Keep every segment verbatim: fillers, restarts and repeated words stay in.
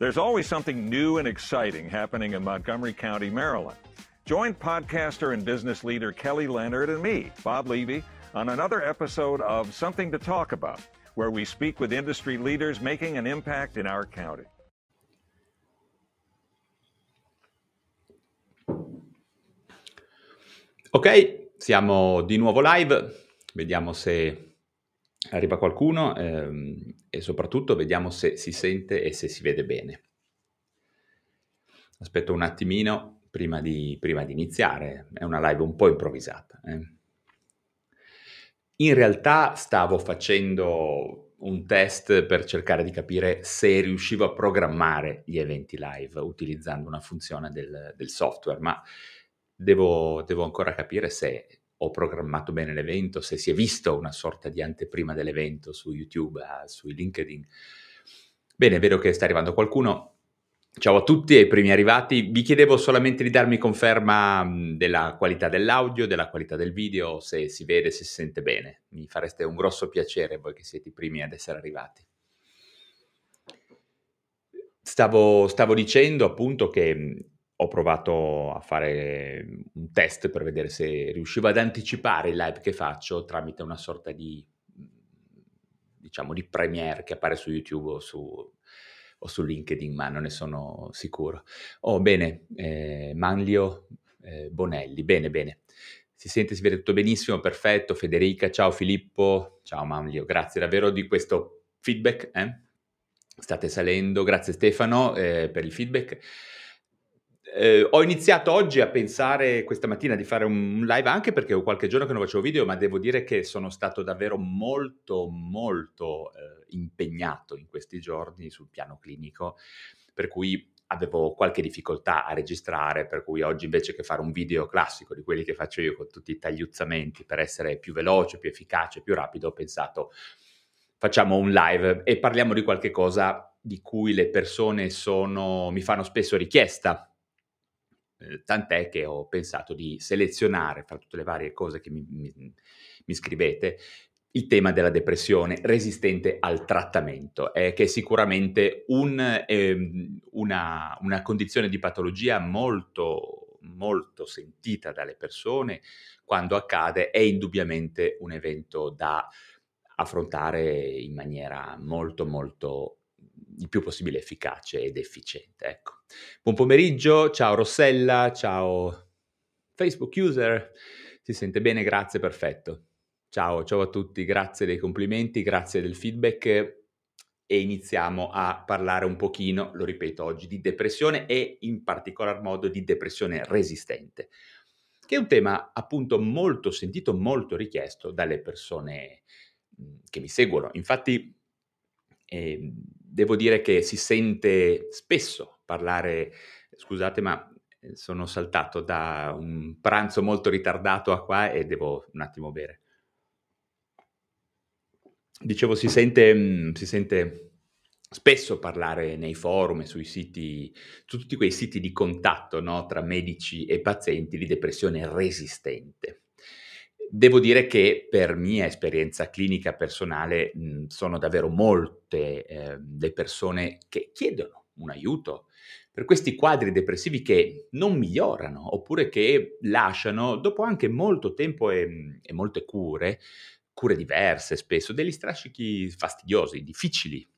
There's always something new and exciting happening in Montgomery County, Maryland. Join podcaster and business leader Kelly Leonard and me, Bob Levy, on another episode of Something to Talk About, where we speak with industry leaders making an impact in our county. Ok, siamo di nuovo live, vediamo se arriva qualcuno ehm, e soprattutto vediamo se si sente e se si vede bene. Aspetto un attimino. Prima di, prima di iniziare, è una live un po' improvvisata. Eh. In realtà stavo facendo un test per cercare di capire se riuscivo a programmare gli eventi live utilizzando una funzione del, del software, ma devo, devo ancora capire se ho programmato bene l'evento, se si è visto una sorta di anteprima dell'evento su YouTube, eh, sui LinkedIn. Bene, vedo che sta arrivando qualcuno. Ciao a tutti e ai primi arrivati, vi chiedevo solamente di darmi conferma della qualità dell'audio, della qualità del video, se si vede, se si sente bene. Mi fareste un grosso piacere voi che siete i primi ad essere arrivati. Stavo, stavo dicendo appunto che ho provato a fare un test per vedere se riuscivo ad anticipare il live che faccio tramite una sorta di, diciamo, di premiere che appare su YouTube o su... o su LinkedIn, ma non ne sono sicuro. Oh, bene, eh, Manlio eh, Bonelli, bene, bene. Si sente, si vede tutto benissimo, perfetto. Federica, ciao Filippo, ciao Manlio, grazie davvero di questo feedback. Eh? State salendo, grazie Stefano eh, per il feedback. Eh, ho iniziato oggi a pensare questa mattina di fare un live, anche perché ho qualche giorno che non facevo video, ma devo dire che sono stato davvero molto molto eh, impegnato in questi giorni sul piano clinico, per cui avevo qualche difficoltà a registrare, per cui oggi invece che fare un video classico di quelli che faccio io con tutti i tagliuzzamenti per essere più veloce, più efficace, più rapido, ho pensato facciamo un live e parliamo di qualche cosa di cui le persone sono, mi fanno spesso richiesta. Tant'è che ho pensato di selezionare, fra tutte le varie cose che mi, mi, mi scrivete, il tema della depressione resistente al trattamento, eh, che è sicuramente un, eh, una, una condizione di patologia molto, molto sentita dalle persone. Quando accade è indubbiamente un evento da affrontare in maniera molto, molto il più possibile efficace ed efficiente, ecco. Buon pomeriggio, ciao Rossella, ciao Facebook user, si sente bene, grazie, perfetto. Ciao, ciao a tutti, grazie dei complimenti, grazie del feedback e iniziamo a parlare un pochino, lo ripeto oggi, di depressione e in particolar modo di depressione resistente, che è un tema appunto molto sentito, molto richiesto dalle persone che mi seguono. Infatti eh, devo dire che si sente spesso parlare, scusate ma sono saltato da un pranzo molto ritardato a qua e devo un attimo bere. Dicevo si sente, si sente spesso parlare nei forum e sui siti, su tutti quei siti di contatto, no, tra medici e pazienti di depressione resistente. Devo dire che per mia esperienza clinica personale mh, sono davvero molte eh, le persone che chiedono un aiuto per questi quadri depressivi che non migliorano oppure che lasciano dopo anche molto tempo e, e molte cure, cure diverse spesso, degli strascichi fastidiosi, difficili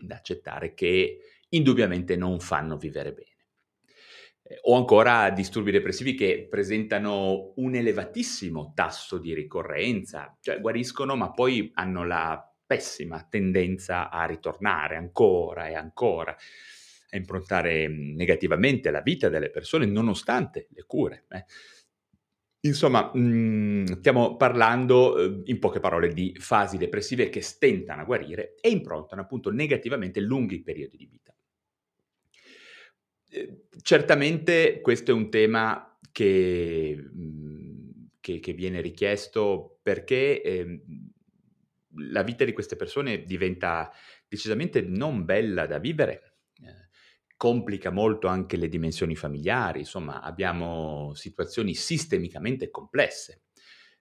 da accettare che indubbiamente non fanno vivere bene. O ancora disturbi depressivi che presentano un elevatissimo tasso di ricorrenza, cioè guariscono ma poi hanno la pessima tendenza a ritornare ancora e ancora, a improntare negativamente la vita delle persone nonostante le cure. Eh. Insomma, mh, stiamo parlando in poche parole di fasi depressive che stentano a guarire e improntano appunto negativamente lunghi periodi di vita. Certamente questo è un tema che, che, che viene richiesto perché eh, la vita di queste persone diventa decisamente non bella da vivere, eh, complica molto anche le dimensioni familiari, insomma abbiamo situazioni sistemicamente complesse.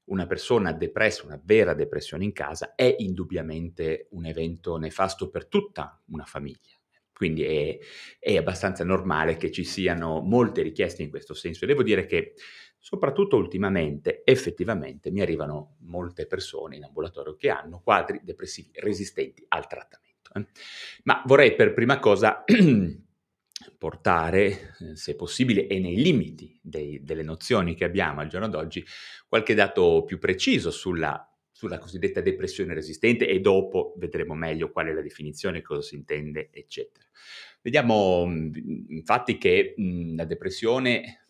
Una persona depressa, una vera depressione in casa è indubbiamente un evento nefasto per tutta una famiglia. Quindi è, è abbastanza normale che ci siano molte richieste in questo senso. E devo dire che soprattutto ultimamente effettivamente mi arrivano molte persone in ambulatorio che hanno quadri depressivi resistenti al trattamento. Eh. Ma vorrei per prima cosa portare, se possibile e nei limiti dei, delle nozioni che abbiamo al giorno d'oggi, qualche dato più preciso sulla sulla cosiddetta depressione resistente, e dopo vedremo meglio qual è la definizione, cosa si intende, eccetera. Vediamo infatti che mh, la depressione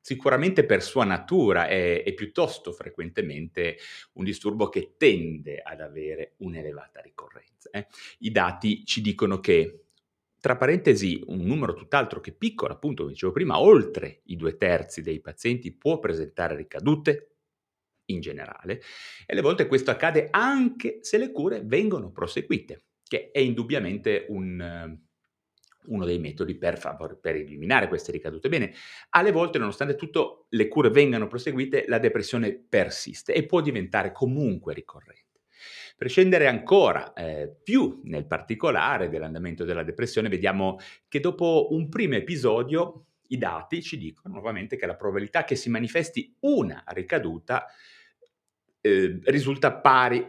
sicuramente per sua natura è, è piuttosto frequentemente un disturbo che tende ad avere un'elevata ricorrenza. Eh. I dati ci dicono che, tra parentesi, un numero tutt'altro che piccolo, appunto come dicevo prima, oltre i due terzi dei pazienti può presentare ricadute in generale, e alle volte questo accade anche se le cure vengono proseguite, che è indubbiamente un, uno dei metodi per, favor- per eliminare queste ricadute. Bene, alle volte, nonostante tutto, le cure vengano proseguite, la depressione persiste e può diventare comunque ricorrente. Per scendere ancora eh, più nel particolare dell'andamento della depressione, vediamo che dopo un primo episodio i dati ci dicono nuovamente che la probabilità che si manifesti una ricaduta Eh, risulta pari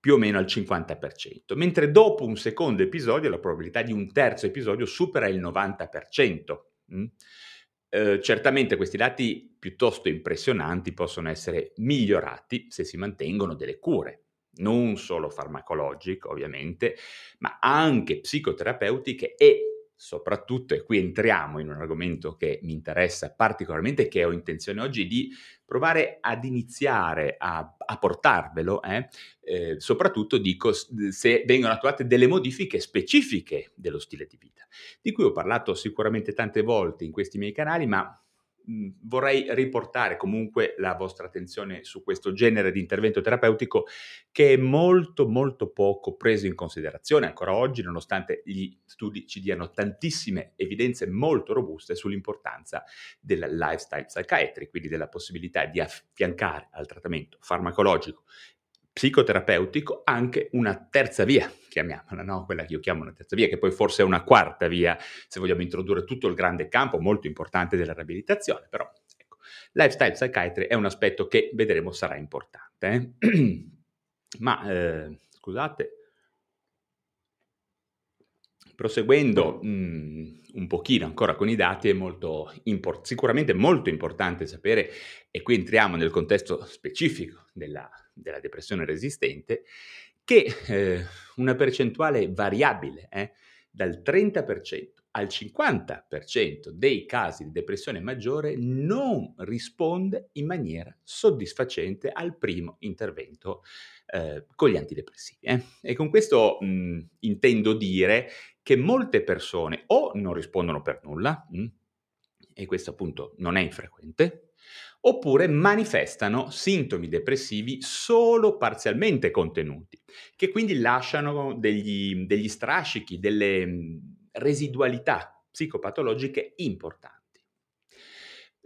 più o meno al cinquanta per cento, mentre dopo un secondo episodio la probabilità di un terzo episodio supera il novanta per cento. Mm? Eh, certamente questi dati piuttosto impressionanti possono essere migliorati se si mantengono delle cure, non solo farmacologiche ovviamente, ma anche psicoterapeutiche e soprattutto, e qui entriamo in un argomento che mi interessa particolarmente, che ho intenzione oggi di provare ad iniziare a, a portarvelo, eh? Eh, soprattutto dico se vengono attuate delle modifiche specifiche dello stile di vita, di cui ho parlato sicuramente tante volte in questi miei canali, ma mh, vorrei riportare comunque la vostra attenzione su questo genere di intervento terapeutico che è molto molto poco preso in considerazione ancora oggi, nonostante gli studi ci diano tantissime evidenze molto robuste sull'importanza della lifestyle psychiatry, quindi della possibilità di affiancare al trattamento farmacologico psicoterapeutico anche una terza via, chiamiamola, no? Quella che io chiamo una terza via, che poi forse è una quarta via, se vogliamo introdurre tutto il grande campo molto importante della riabilitazione, però ecco, lifestyle psychiatry è un aspetto che vedremo sarà importante. Eh? Ma, eh, scusate, proseguendo mh, un pochino ancora con i dati, è molto import- sicuramente molto importante sapere, e qui entriamo nel contesto specifico della della depressione resistente, che eh, una percentuale variabile eh, dal trenta per cento al cinquanta per cento dei casi di depressione maggiore non risponde in maniera soddisfacente al primo intervento eh, con gli antidepressivi. Eh. E con questo mh, intendo dire che molte persone o non rispondono per nulla, mh, e questo appunto non è infrequente, oppure manifestano sintomi depressivi solo parzialmente contenuti, che quindi lasciano degli, degli strascichi, delle residualità psicopatologiche importanti.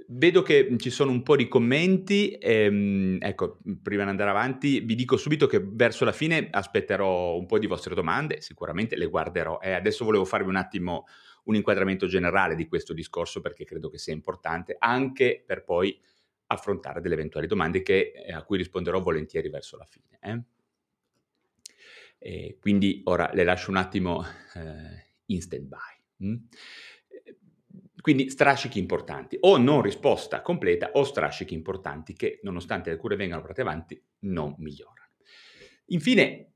Vedo che ci sono un po' di commenti, ehm, ecco, prima di andare avanti vi dico subito che verso la fine aspetterò un po' di vostre domande, sicuramente le guarderò, e eh, adesso volevo farvi un attimo un inquadramento generale di questo discorso, perché credo che sia importante anche per poi affrontare delle eventuali domande che, a cui risponderò volentieri verso la fine. Eh? E quindi ora le lascio un attimo eh, in stand-by. Mm? Quindi strascichi importanti, o non risposta completa o strascichi importanti che, nonostante le cure vengano portate avanti, non migliorano. Infine,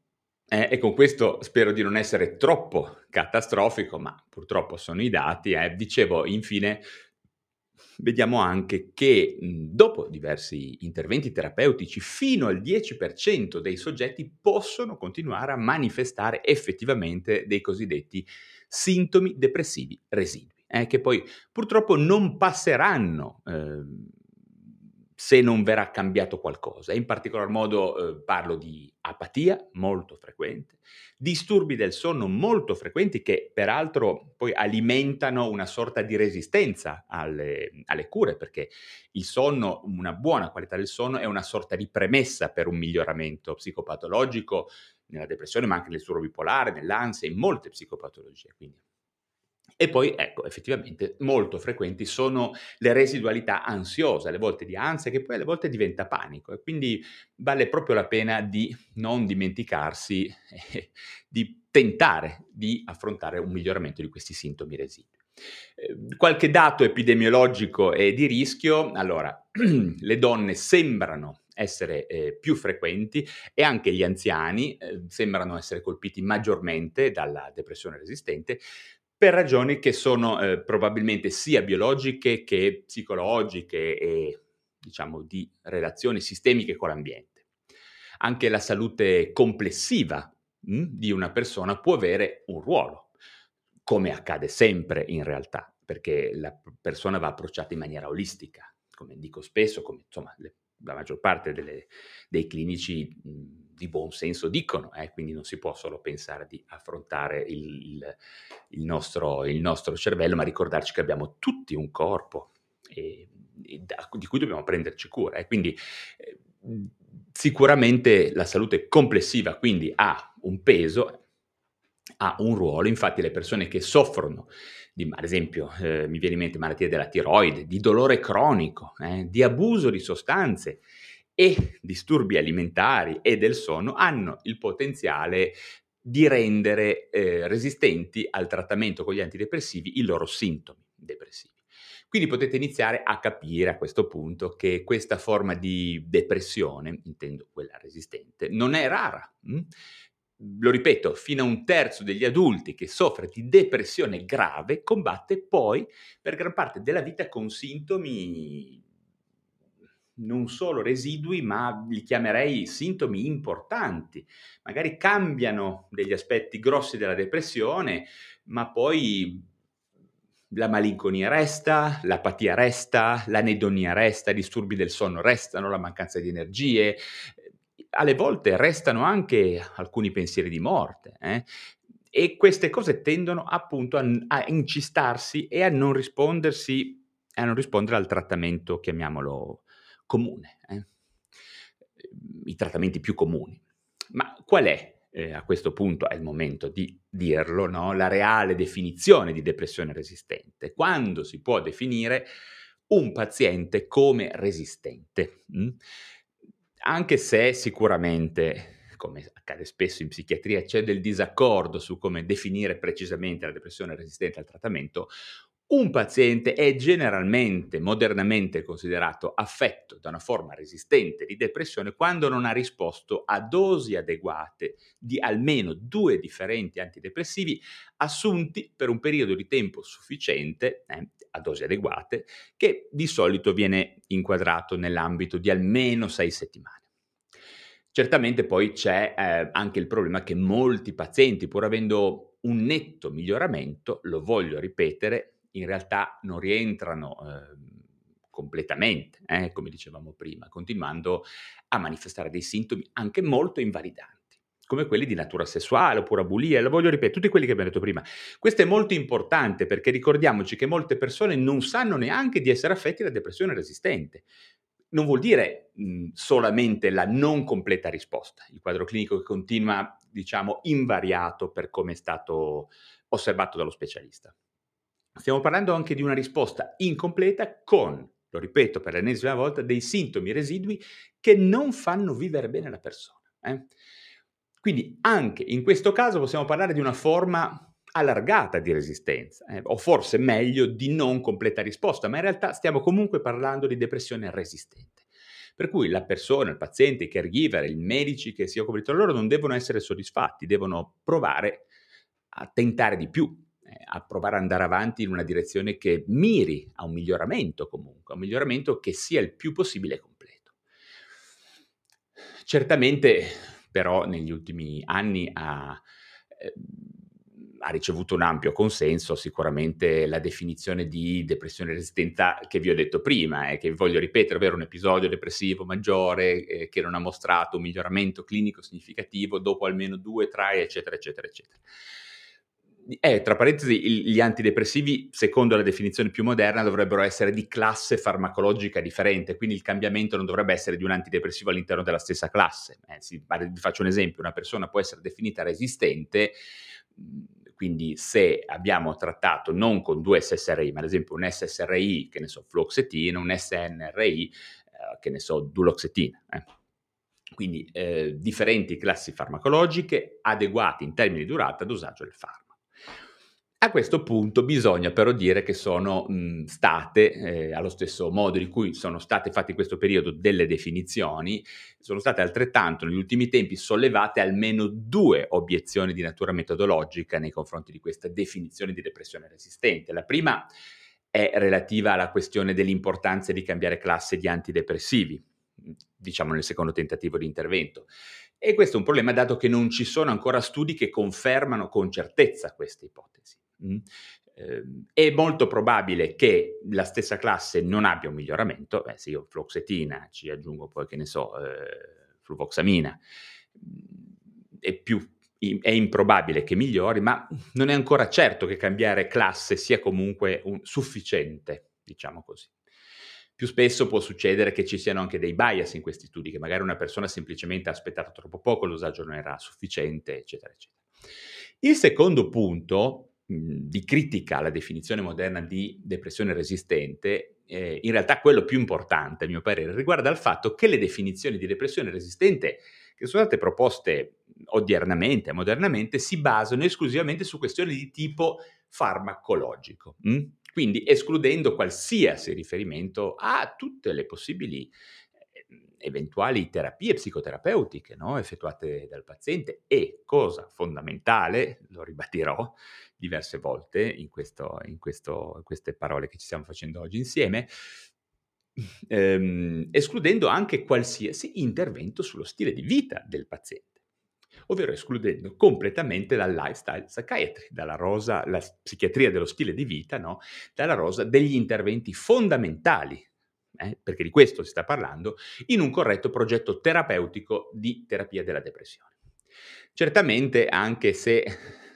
Eh, e con questo spero di non essere troppo catastrofico, ma purtroppo sono i dati, eh. Dicevo, infine, vediamo anche che mh, dopo diversi interventi terapeutici fino al dieci per cento dei soggetti possono continuare a manifestare effettivamente dei cosiddetti sintomi depressivi residui, eh, che poi purtroppo non passeranno eh, se non verrà cambiato qualcosa. In particolar modo eh, parlo di apatia, molto frequente, disturbi del sonno molto frequenti, che peraltro poi alimentano una sorta di resistenza alle, alle cure, perché il sonno, una buona qualità del sonno, è una sorta di premessa per un miglioramento psicopatologico nella depressione, ma anche nel disturbo bipolare, nell'ansia, in molte psicopatologie. Quindi E poi, ecco, effettivamente molto frequenti sono le residualità ansiose, alle volte di ansia, che poi alle volte diventa panico, e quindi vale proprio la pena di non dimenticarsi eh, di tentare di affrontare un miglioramento di questi sintomi residui. Qualche dato epidemiologico e di rischio: allora, le donne sembrano essere eh, più frequenti, e anche gli anziani eh, sembrano essere colpiti maggiormente dalla depressione resistente, per ragioni che sono eh, probabilmente sia biologiche che psicologiche e, diciamo, di relazioni sistemiche con l'ambiente. Anche la salute complessiva mh, di una persona può avere un ruolo, come accade sempre in realtà, perché la persona va approcciata in maniera olistica, come dico spesso, come insomma le, la maggior parte delle, dei clinici mh, di buon senso dicono, eh? Quindi non si può solo pensare di affrontare il, il, nostro, il nostro cervello, ma ricordarci che abbiamo tutti un corpo e, e da, di cui dobbiamo prenderci cura. Eh? Quindi eh, sicuramente la salute complessiva quindi ha un peso, ha un ruolo. Infatti le persone che soffrono di, ad esempio, eh, mi viene in mente malattie della tiroide, di dolore cronico, eh, di abuso di sostanze e disturbi alimentari e del sonno, hanno il potenziale di rendere eh, resistenti al trattamento con gli antidepressivi i loro sintomi depressivi. Quindi potete iniziare a capire a questo punto che questa forma di depressione, intendo quella resistente, non è rara. Mh? Lo ripeto, fino a un terzo degli adulti che soffre di depressione grave combatte poi per gran parte della vita con sintomi non solo residui, ma li chiamerei sintomi importanti. Magari cambiano degli aspetti grossi della depressione, ma poi la malinconia resta, l'apatia resta, l'anedonia resta, i disturbi del sonno restano, la mancanza di energie. Alle volte restano anche alcuni pensieri di morte, eh? E queste cose tendono appunto a, a incistarsi e a non rispondersi, a non rispondere al trattamento, chiamiamolo comune, eh? I trattamenti più comuni. Ma qual è, eh, a questo punto è il momento di dirlo, no? La reale definizione di depressione resistente? Quando si può definire un paziente come resistente? Mm? Anche se sicuramente, come accade spesso in psichiatria, c'è del disaccordo su come definire precisamente la depressione resistente al trattamento, un paziente è generalmente, modernamente considerato affetto da una forma resistente di depressione quando non ha risposto a dosi adeguate di almeno due differenti antidepressivi assunti per un periodo di tempo sufficiente, eh, a dosi adeguate, che di solito viene inquadrato nell'ambito di almeno sei settimane. Certamente poi c'è eh, anche il problema che molti pazienti, pur avendo un netto miglioramento, lo voglio ripetere, in realtà non rientrano eh, completamente, eh, come dicevamo prima, continuando a manifestare dei sintomi anche molto invalidanti, come quelli di natura sessuale oppure abulia, lo voglio ripetere, tutti quelli che abbiamo detto prima. Questo è molto importante, perché ricordiamoci che molte persone non sanno neanche di essere affetti da depressione resistente. Non vuol dire mh, solamente la non completa risposta, il quadro clinico che continua, diciamo, invariato per come è stato osservato dallo specialista. Stiamo parlando anche di una risposta incompleta con, lo ripeto per l'ennesima volta, dei sintomi residui che non fanno vivere bene la persona. Eh? Quindi anche in questo caso possiamo parlare di una forma allargata di resistenza, eh? O forse meglio di non completa risposta, ma in realtà stiamo comunque parlando di depressione resistente. Per cui la persona, il paziente, i caregiver, i medici che si occupano di loro non devono essere soddisfatti, devono provare a tentare di più, a provare ad andare avanti in una direzione che miri a un miglioramento comunque, a un miglioramento che sia il più possibile completo. Certamente però negli ultimi anni ha, eh, ha ricevuto un ampio consenso sicuramente la definizione di depressione resistente che vi ho detto prima, e eh, che voglio ripetere, ovvero un episodio depressivo maggiore eh, che non ha mostrato un miglioramento clinico significativo dopo almeno due, tre, eccetera, eccetera, eccetera. Eh, tra parentesi, gli antidepressivi, secondo la definizione più moderna, dovrebbero essere di classe farmacologica differente, quindi il cambiamento non dovrebbe essere di un antidepressivo all'interno della stessa classe. Eh, sì, vi faccio un esempio: una persona può essere definita resistente Quindi se abbiamo trattato non con due S S R I, ma ad esempio un S S R I, che ne so, fluoxetina, un S N R I, eh, che ne so, duloxetina. Eh. Quindi eh, differenti classi farmacologiche adeguate in termini di durata e dosaggio del farmaco. A questo punto bisogna però dire che sono mh, state, eh, allo stesso modo di cui sono state fatte in questo periodo delle definizioni, sono state altrettanto negli ultimi tempi sollevate almeno due obiezioni di natura metodologica nei confronti di questa definizione di depressione resistente. La prima è relativa alla questione dell'importanza di cambiare classe di antidepressivi, diciamo nel secondo tentativo di intervento. E questo è un problema dato che non ci sono ancora studi che confermano con certezza queste ipotesi. Mm. Eh, è molto probabile che la stessa classe non abbia un miglioramento. Beh, se io fluoxetina ci aggiungo poi, che ne so, eh, fluvoxamina, è più è improbabile che migliori, ma non è ancora certo che cambiare classe sia comunque un, sufficiente, diciamo così. Più spesso può succedere che ci siano anche dei bias in questi studi, che magari una persona semplicemente ha aspettato troppo poco, il dosaggio non era sufficiente, eccetera, eccetera. Il secondo punto di critica alla definizione moderna di depressione resistente, eh, in realtà quello più importante a mio parere, riguarda il fatto che le definizioni di depressione resistente che sono state proposte odiernamente, modernamente, si basano esclusivamente su questioni di tipo farmacologico, mh? quindi escludendo qualsiasi riferimento a tutte le possibili eventuali terapie psicoterapeutiche, no? effettuate dal paziente. E, cosa fondamentale, lo ribatirò diverse volte in, questo, in, questo, in queste parole che ci stiamo facendo oggi insieme, ehm, escludendo anche qualsiasi intervento sullo stile di vita del paziente, ovvero escludendo completamente dal lifestyle psychiatry, dalla rosa, la psichiatria dello stile di vita, no? dalla rosa degli interventi fondamentali, Eh, perché di questo si sta parlando, in un corretto progetto terapeutico di terapia della depressione. Certamente, anche se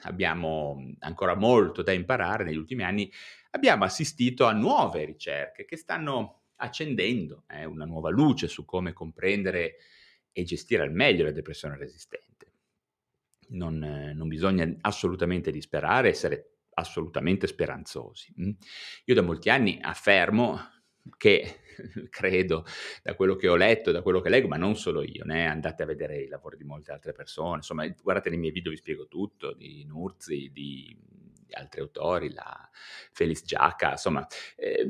abbiamo ancora molto da imparare, negli ultimi anni abbiamo assistito a nuove ricerche che stanno accendendo eh, una nuova luce su come comprendere e gestire al meglio la depressione resistente. Non, eh, non bisogna assolutamente disperare, essere assolutamente speranzosi. Mm? Io da molti anni affermo che credo, da quello che ho letto, da quello che leggo, ma non solo io, né? andate a vedere i lavori di molte altre persone, insomma guardate nei miei video, vi spiego tutto, di Nurzi, di, di altri autori, la Felice Giacca, insomma eh,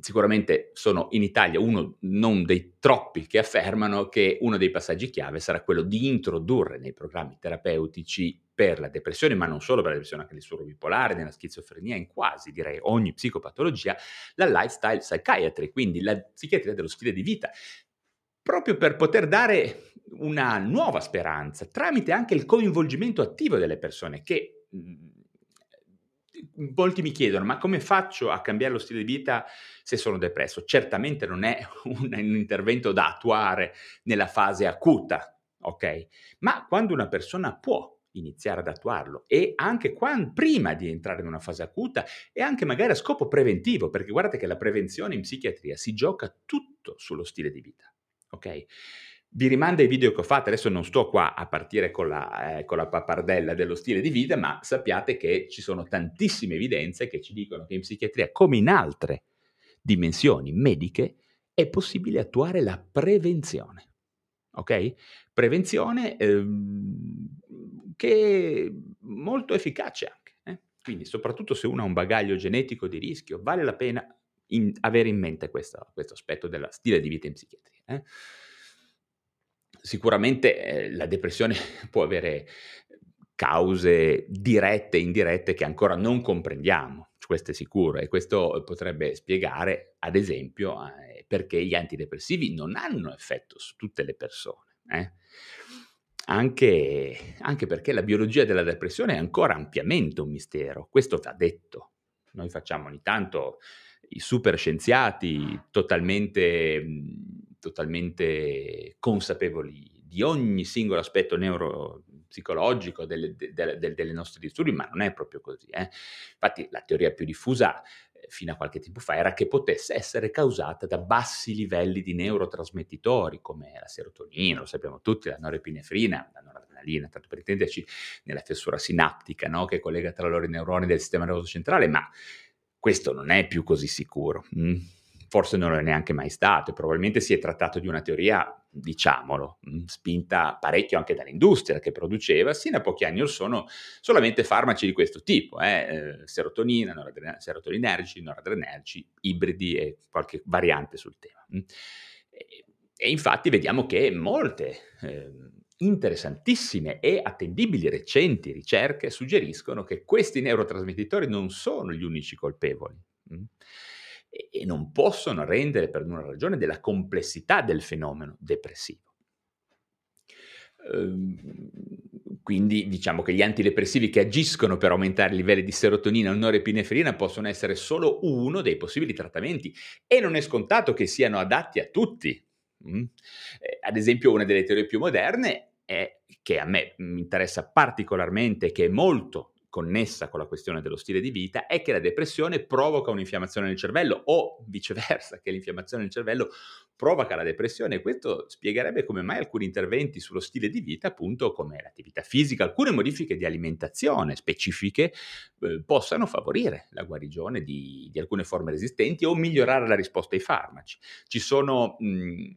sicuramente sono in Italia uno, non dei troppi, che affermano che uno dei passaggi chiave sarà quello di introdurre nei programmi terapeutici per la depressione, ma non solo per la depressione, anche nel disturbo bipolare, nella schizofrenia, in quasi direi ogni psicopatologia, la lifestyle psychiatry, quindi la psichiatria dello stile di vita, proprio per poter dare una nuova speranza tramite anche il coinvolgimento attivo delle persone, che mh, molti mi chiedono: ma come faccio a cambiare lo stile di vita se sono depresso? Certamente non è un, un intervento da attuare nella fase acuta, ok? Ma quando una persona può iniziare ad attuarlo, e anche quando, prima di entrare in una fase acuta, e anche magari a scopo preventivo, perché guardate che la prevenzione in psichiatria si gioca tutto sullo stile di vita, ok? Vi rimando ai video che ho fatto, adesso non sto qua a partire con la, eh, con la pappardella dello stile di vita, ma sappiate che ci sono tantissime evidenze che ci dicono che in psichiatria, come in altre dimensioni mediche, è possibile attuare la prevenzione, ok? Prevenzione ehm, che è molto efficace anche, eh? quindi soprattutto se uno ha un bagaglio genetico di rischio, vale la pena in, avere in mente questo, questo aspetto della stile di vita in psichiatria. Eh? Sicuramente eh, la depressione può avere cause dirette e indirette che ancora non comprendiamo, questo è sicuro, e questo potrebbe spiegare, ad esempio, eh, perché gli antidepressivi non hanno effetto su tutte le persone. Eh? Anche, anche perché la biologia della depressione è ancora ampiamente un mistero, questo va detto. Noi facciamo ogni tanto i super scienziati totalmente, totalmente consapevoli di ogni singolo aspetto neuropsicologico delle, de, de, de, delle nostre disturbi, ma non è proprio così. Eh? Infatti la teoria più diffusa fino a qualche tempo fa era che potesse essere causata da bassi livelli di neurotrasmettitori come la serotonina, lo sappiamo tutti, la norepinefrina, la noradrenalina, tanto per intenderci, nella fessura sinaptica, no? Che collega tra loro i neuroni del sistema nervoso centrale, ma questo non è più così sicuro. Mm? Forse non lo è neanche mai stato, e probabilmente si è trattato di una teoria, diciamolo, spinta parecchio anche dall'industria che produceva sino a pochi anni or sono solamente farmaci di questo tipo, eh? serotonina, noradren- serotoninergici, noradrenergici, ibridi e qualche variante sul tema. E, e infatti vediamo che molte eh, interessantissime e attendibili recenti ricerche suggeriscono che questi neurotrasmettitori non sono gli unici colpevoli. Mh? E non possono rendere per una ragione della complessità del fenomeno depressivo. Quindi diciamo che gli antidepressivi che agiscono per aumentare i livelli di serotonina o norepinefrina possono essere solo uno dei possibili trattamenti e non è scontato che siano adatti a tutti. Ad esempio, una delle teorie più moderne è, che a me mi interessa particolarmente, che è molto connessa con la questione dello stile di vita, è che la depressione provoca un'infiammazione nel cervello o viceversa, che l'infiammazione nel cervello provoca la depressione, e questo spiegherebbe come mai alcuni interventi sullo stile di vita, appunto come l'attività fisica, alcune modifiche di alimentazione specifiche eh, possano favorire la guarigione di, di alcune forme resistenti o migliorare la risposta ai farmaci. Ci sono mh,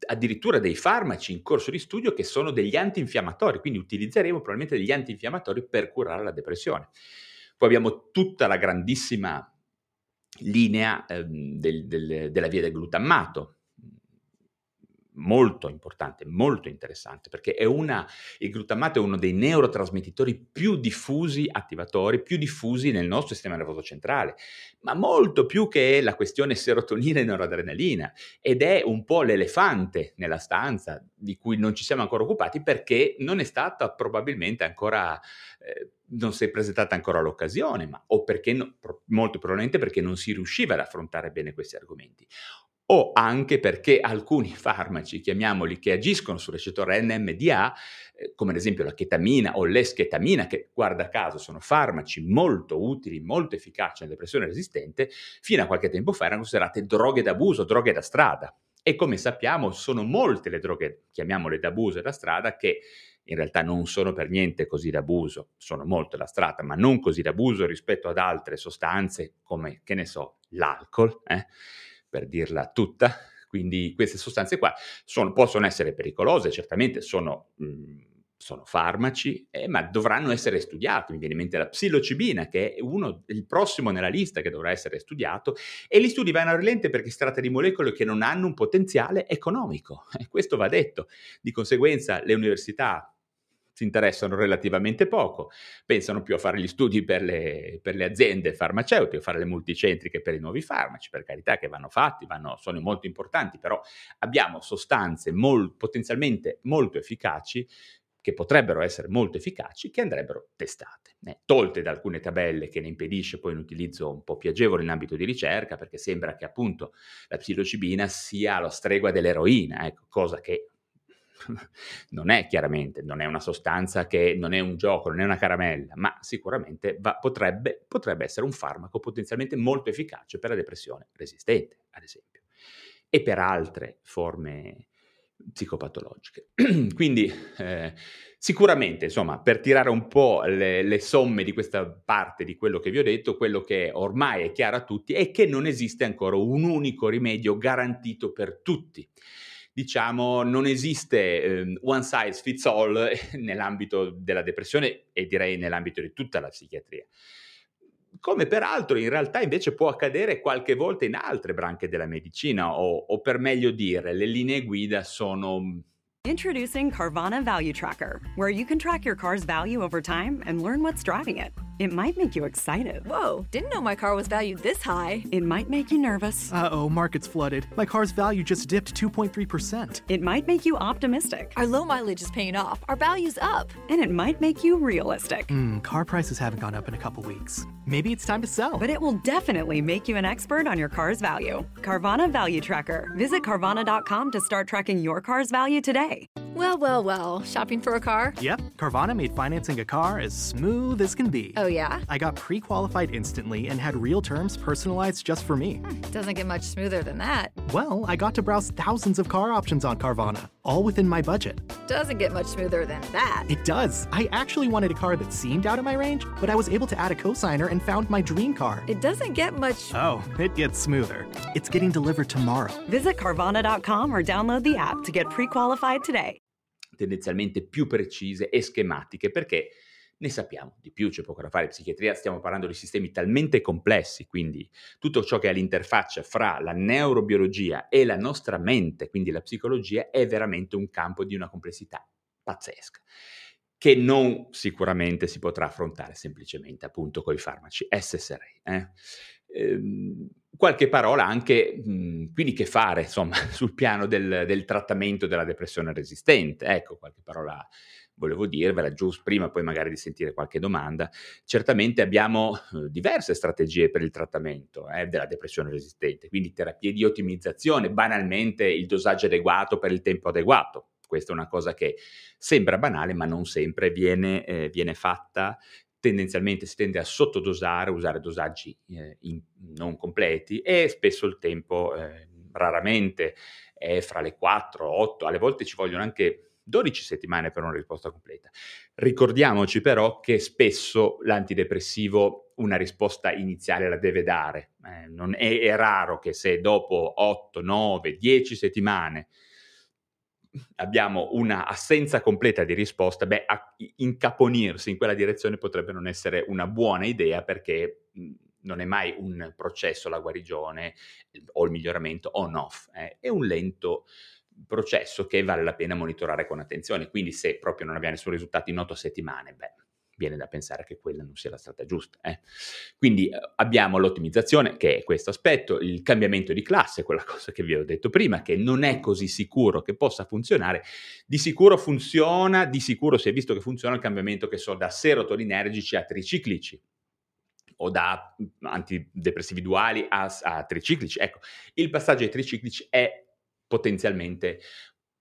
addirittura dei farmaci in corso di studio che sono degli antinfiammatori, quindi utilizzeremo probabilmente degli antinfiammatori per curare la depressione. Poi abbiamo tutta la grandissima linea eh, del, del, della via del glutammato, molto importante, molto interessante, perché è una, il glutammato è uno dei neurotrasmettitori più diffusi, attivatori, più diffusi nel nostro sistema nervoso centrale, ma molto più che la questione serotonina e noradrenalina, ed è un po' l'elefante nella stanza di cui non ci siamo ancora occupati perché non è stata probabilmente ancora, eh, non si è presentata ancora l'occasione, ma, o perché no, pro, molto probabilmente perché non si riusciva ad affrontare bene questi argomenti. O anche perché alcuni farmaci, chiamiamoli, che agiscono sul recettore N M D A, come ad esempio la ketamina o l'esketamina, che guarda caso sono farmaci molto utili, molto efficaci nella depressione resistente, fino a qualche tempo fa erano considerate droghe d'abuso, droghe da strada. E come sappiamo sono molte le droghe, chiamiamole d'abuso e da strada, che in realtà non sono per niente così d'abuso, sono molto da strada, ma non così d'abuso rispetto ad altre sostanze come, che ne so, l'alcol, eh? per dirla tutta. Quindi queste sostanze qua sono, possono essere pericolose, certamente sono, mh, sono farmaci, eh, ma dovranno essere studiati. Mi viene in mente la psilocibina, che è uno, il prossimo nella lista che dovrà essere studiato, e gli studi vanno a rilento perché si tratta di molecole che non hanno un potenziale economico, e questo va detto. Di conseguenza le università si interessano relativamente poco, pensano più a fare gli studi per le, per le aziende farmaceutiche, a fare le multicentriche per i nuovi farmaci, per carità, che vanno fatti, vanno, sono molto importanti, però abbiamo sostanze mol, potenzialmente molto efficaci, che potrebbero essere molto efficaci, che andrebbero testate, eh, tolte da alcune tabelle che ne impedisce poi un utilizzo un po' più agevole in ambito di ricerca, perché sembra che appunto la psilocibina sia la stregua dell'eroina, ecco, cosa che non è, chiaramente, non è una sostanza, che non è un gioco, non è una caramella, ma sicuramente va, potrebbe, potrebbe essere un farmaco potenzialmente molto efficace per la depressione resistente, ad esempio, e per altre forme psicopatologiche. Quindi eh, sicuramente, insomma, per tirare un po' le, le somme di questa parte di quello che vi ho detto, quello che ormai è chiaro a tutti è che non esiste ancora un unico rimedio garantito per tutti. Diciamo, non esiste eh, one size fits all nell'ambito della depressione e direi nell'ambito di tutta la psichiatria. Come peraltro in realtà invece può accadere qualche volta in altre branche della medicina, o, o per meglio dire, le linee guida sono... Introducing Carvana Value Tracker, where you can track your car's value over time and learn what's driving it. It might make you excited. Whoa, didn't know my car was valued this high. It might make you nervous. Uh-oh, market's flooded. My car's value just dipped two point three percent. It might make you optimistic. Our low mileage is paying off. Our value's up. And it might make you realistic. Hmm, car prices haven't gone up in a couple weeks. Maybe it's time to sell. But it will definitely make you an expert on your car's value. Carvana Value Tracker. Visit Carvana dot com to start tracking your car's value today. Well, well, well. Shopping for a car? Yep. Carvana made financing a car as smooth as can be. Oh, yeah? I got pre-qualified instantly and had real terms personalized just for me. Hmm, doesn't get much smoother than that. Well, I got to browse thousands of car options on Carvana, all within my budget. Doesn't get much smoother than that. It does. I actually wanted a car that seemed out of my range, but I was able to add a cosigner and found my dream car. It doesn't get much... Oh, it gets smoother. It's getting delivered tomorrow. Visit Carvana dot com or download the app to get pre-qualified today. Tendenzialmente più precise e schematiche, perché ne sappiamo di più, c'è poco da fare. In psichiatria stiamo parlando di sistemi talmente complessi, quindi tutto ciò che è all'interfaccia fra la neurobiologia e la nostra mente, quindi la psicologia, è veramente un campo di una complessità pazzesca, che non sicuramente si potrà affrontare semplicemente appunto con i farmaci S S R I. Eh? Ehm, qualche parola anche, mh, quindi che fare insomma sul piano del, del trattamento della depressione resistente, ecco qualche parola volevo dirvela giusto prima poi magari di sentire qualche domanda. Certamente abbiamo eh, diverse strategie per il trattamento eh, della depressione resistente, quindi terapie di ottimizzazione, banalmente il dosaggio adeguato per il tempo adeguato. Questa è una cosa che sembra banale, ma non sempre viene, eh, viene fatta. Tendenzialmente si tende a sottodosare, usare dosaggi eh, in, non completi, e spesso il tempo eh, raramente è fra le quattro, otto, alle volte ci vogliono anche dodici settimane per una risposta completa. Ricordiamoci però che spesso l'antidepressivo una risposta iniziale la deve dare. Eh, non è, è raro che se dopo otto, nove, dieci settimane abbiamo una assenza completa di risposta, beh, a, incaponirsi in quella direzione potrebbe non essere una buona idea, perché non è mai un processo la guarigione o il miglioramento on-off. Eh. È un lento processo che vale la pena monitorare con attenzione, quindi se proprio non abbiamo nessun risultato in otto settimane, beh, viene da pensare che quella non sia la strada giusta. Eh. Quindi abbiamo l'ottimizzazione, che è questo aspetto, il cambiamento di classe, quella cosa che vi ho detto prima, che non è così sicuro che possa funzionare. Di sicuro funziona, di sicuro si è visto che funziona il cambiamento, che so, da serotoninergici a triciclici, o da antidepressivi duali a, a triciclici. Ecco, il passaggio ai triciclici è potenzialmente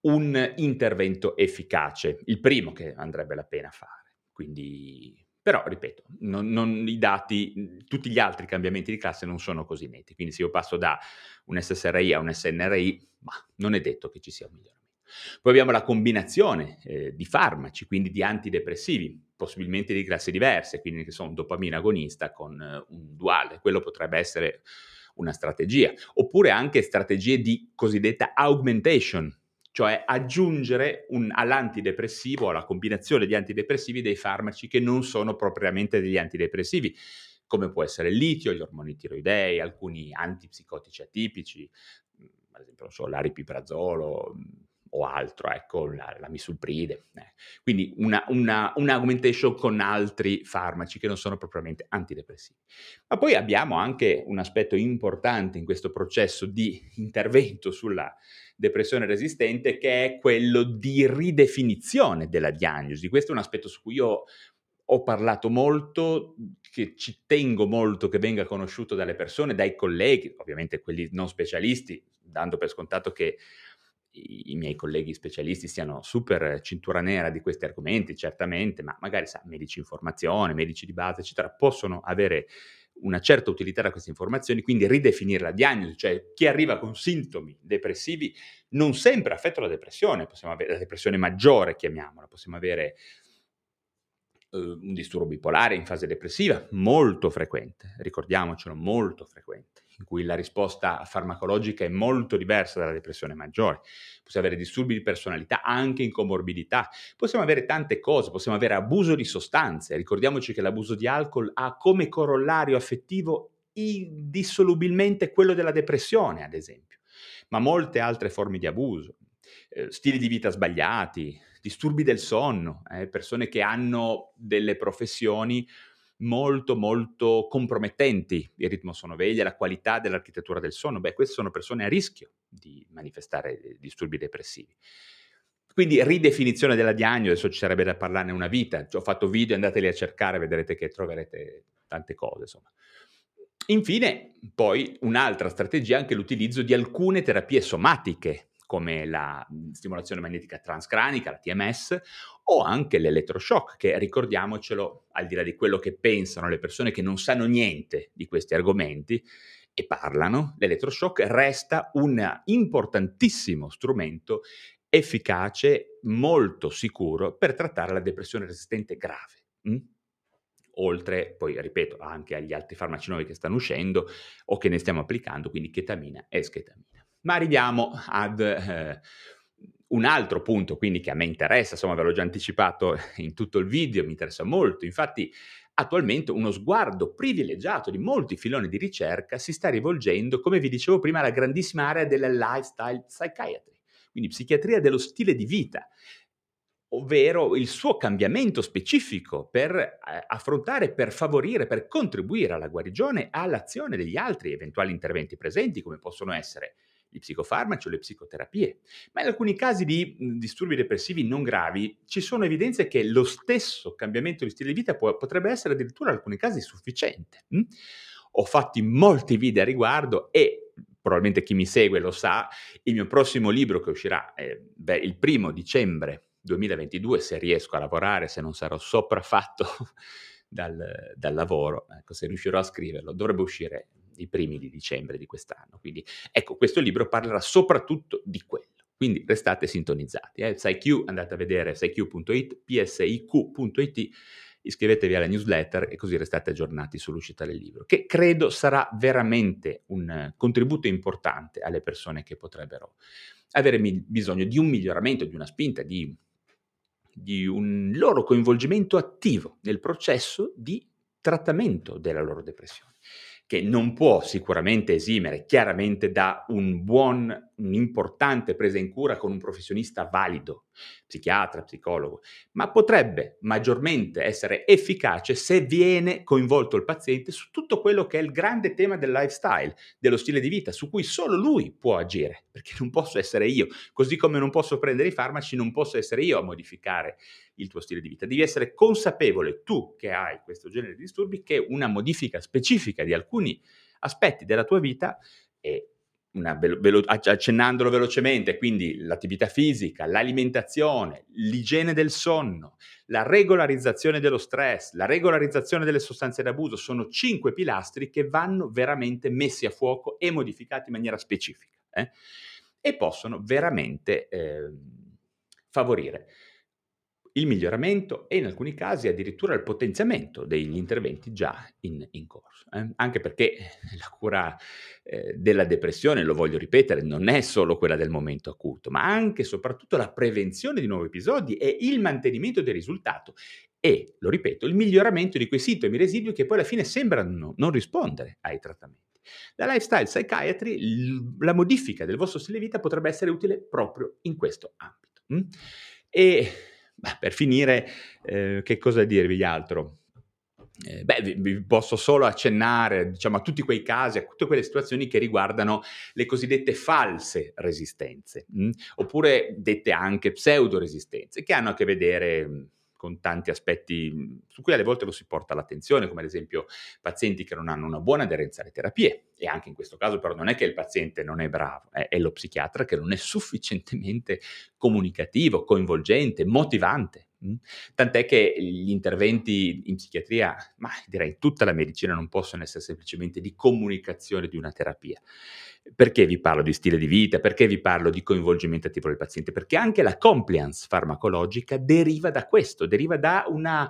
un intervento efficace, il primo che andrebbe la pena fare. Quindi, però, ripeto, non, non i dati, tutti gli altri cambiamenti di classe non sono così netti. Quindi se io passo da un S S R I a un S N R I, ma non è detto che ci sia un miglioramento. Poi abbiamo la combinazione eh, di farmaci, quindi di antidepressivi, possibilmente di classi diverse, quindi che sono un dopamina agonista con eh, un duale, quello potrebbe essere una strategia, oppure anche strategie di cosiddetta augmentation, cioè aggiungere un, all'antidepressivo, alla combinazione di antidepressivi, dei farmaci che non sono propriamente degli antidepressivi, come può essere il litio, gli ormoni tiroidei, alcuni antipsicotici atipici, ad esempio non so, l'aripiprazolo o altro, ecco, la, la misulpride. Quindi una, una, una augmentation con altri farmaci che non sono propriamente antidepressivi. Ma poi abbiamo anche un aspetto importante in questo processo di intervento sulla depressione resistente, che è quello di ridefinizione della diagnosi. Questo è un aspetto su cui io ho parlato molto, che ci tengo molto che venga conosciuto dalle persone, dai colleghi, ovviamente quelli non specialisti, dando per scontato che i miei colleghi specialisti siano super cintura nera di questi argomenti, certamente, ma magari sa, medici in formazione, medici di base, eccetera, possono avere una certa utilità da queste informazioni, quindi ridefinire la diagnosi, cioè chi arriva con sintomi depressivi non sempre affetto da depressione, possiamo avere la depressione maggiore, chiamiamola, possiamo avere eh, un disturbo bipolare in fase depressiva, molto frequente, ricordiamocelo, molto frequente, in cui la risposta farmacologica è molto diversa dalla depressione maggiore. Possiamo avere disturbi di personalità anche in comorbidità, possiamo avere tante cose, possiamo avere abuso di sostanze. Ricordiamoci che l'abuso di alcol ha come corollario affettivo indissolubilmente quello della depressione, ad esempio, ma molte altre forme di abuso, eh, stili di vita sbagliati, disturbi del sonno, eh, persone che hanno delle professioni molto molto compromettenti, il ritmo sonno-veglia, la qualità dell'architettura del sonno, beh, queste sono persone a rischio di manifestare disturbi depressivi. Quindi ridefinizione della diagnosi, adesso ci sarebbe da parlarne una vita, ho fatto video, andateli a cercare, vedrete che troverete tante cose, insomma. Infine, poi, un'altra strategia è anche l'utilizzo di alcune terapie somatiche, come la stimolazione magnetica transcranica, la T M S, o anche l'elettroshock, che ricordiamocelo, al di là di quello che pensano le persone che non sanno niente di questi argomenti e parlano, l'elettroshock resta un importantissimo strumento efficace, molto sicuro, per trattare la depressione resistente grave. Mm? Oltre, poi ripeto, anche agli altri farmaci nuovi che stanno uscendo o che ne stiamo applicando, quindi ketamina e esketamina. Ma arriviamo ad eh, un altro punto, quindi, che a me interessa, insomma ve l'ho già anticipato in tutto il video, mi interessa molto, infatti attualmente uno sguardo privilegiato di molti filoni di ricerca si sta rivolgendo, come vi dicevo prima, alla grandissima area della lifestyle psychiatry, quindi psichiatria dello stile di vita, ovvero il suo cambiamento specifico per affrontare, per favorire, per contribuire alla guarigione e all'azione degli altri eventuali interventi presenti, come possono essere gli psicofarmaci o le psicoterapie. Ma in alcuni casi di disturbi depressivi non gravi ci sono evidenze che lo stesso cambiamento di stile di vita può, potrebbe essere addirittura in alcuni casi sufficiente. Mm? Ho fatto molti video a riguardo e probabilmente chi mi segue lo sa, il mio prossimo libro che uscirà eh, beh, il primo dicembre duemilaventidue, se riesco a lavorare, se non sarò sopraffatto dal, dal lavoro, ecco, se riuscirò a scriverlo, dovrebbe uscire i primi di dicembre di quest'anno. Quindi, ecco, questo libro parlerà soprattutto di quello. Quindi restate sintonizzati. Eh. PsyQ, andate a vedere psyq punto it, psiq punto it, iscrivetevi alla newsletter e così restate aggiornati sull'uscita del libro, che credo sarà veramente un contributo importante alle persone che potrebbero avere bisogno di un miglioramento, di una spinta, di di un loro coinvolgimento attivo nel processo di trattamento della loro depressione, che non può sicuramente esimere chiaramente da un buon, un'importante presa in cura con un professionista valido, psichiatra, psicologo, ma potrebbe maggiormente essere efficace se viene coinvolto il paziente su tutto quello che è il grande tema del lifestyle, dello stile di vita, su cui solo lui può agire, perché non posso essere io, così come non posso prendere i farmaci, non posso essere io a modificare il tuo stile di vita. Devi essere consapevole, tu che hai questo genere di disturbi, che una modifica specifica di alcuni aspetti della tua vita è una velo- velo- accennandolo velocemente, quindi l'attività fisica, l'alimentazione, l'igiene del sonno, la regolarizzazione dello stress, la regolarizzazione delle sostanze d'abuso, sono cinque pilastri che vanno veramente messi a fuoco e modificati in maniera specifica eh? e possono veramente eh, favorire il miglioramento e in alcuni casi addirittura il potenziamento degli interventi già in, in corso. Eh? Anche perché la cura eh, della depressione, lo voglio ripetere, non è solo quella del momento acuto, ma anche e soprattutto la prevenzione di nuovi episodi e il mantenimento del risultato e, lo ripeto, il miglioramento di quei sintomi residui che poi alla fine sembrano non rispondere ai trattamenti. La lifestyle psychiatry, la modifica del vostro stile di vita potrebbe essere utile proprio in questo ambito. Mm? E... Beh, per finire, eh, che cosa dirvi di altro? Eh, beh, vi, vi posso solo accennare, diciamo, a tutti quei casi, a tutte quelle situazioni che riguardano le cosiddette false resistenze, mh? oppure dette anche pseudoresistenze, che hanno a che vedere mh, con tanti aspetti su cui alle volte lo si porta l'attenzione, come ad esempio pazienti che non hanno una buona aderenza alle terapie, e anche in questo caso però non è che il paziente non è bravo, eh, è lo psichiatra che non è sufficientemente comunicativo, coinvolgente, motivante. Tant'è che gli interventi in psichiatria, ma direi in tutta la medicina, non possono essere semplicemente di comunicazione di una terapia. Perché vi parlo di stile di vita? Perché vi parlo di coinvolgimento attivo del paziente? Perché anche la compliance farmacologica deriva da questo, deriva da un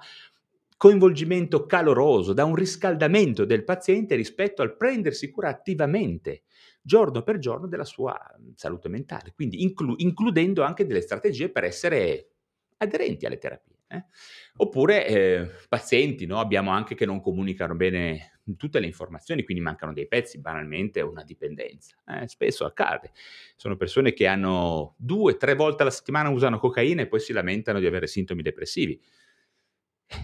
coinvolgimento caloroso, da un riscaldamento del paziente rispetto al prendersi cura attivamente giorno per giorno della sua salute mentale, quindi inclu- includendo anche delle strategie per essere aderenti alle terapie. Eh? Oppure eh, pazienti, no? Abbiamo anche che non comunicano bene tutte le informazioni, quindi mancano dei pezzi, banalmente una dipendenza. Eh? Spesso accade. Sono persone che hanno due, tre volte alla settimana usano cocaina e poi si lamentano di avere sintomi depressivi.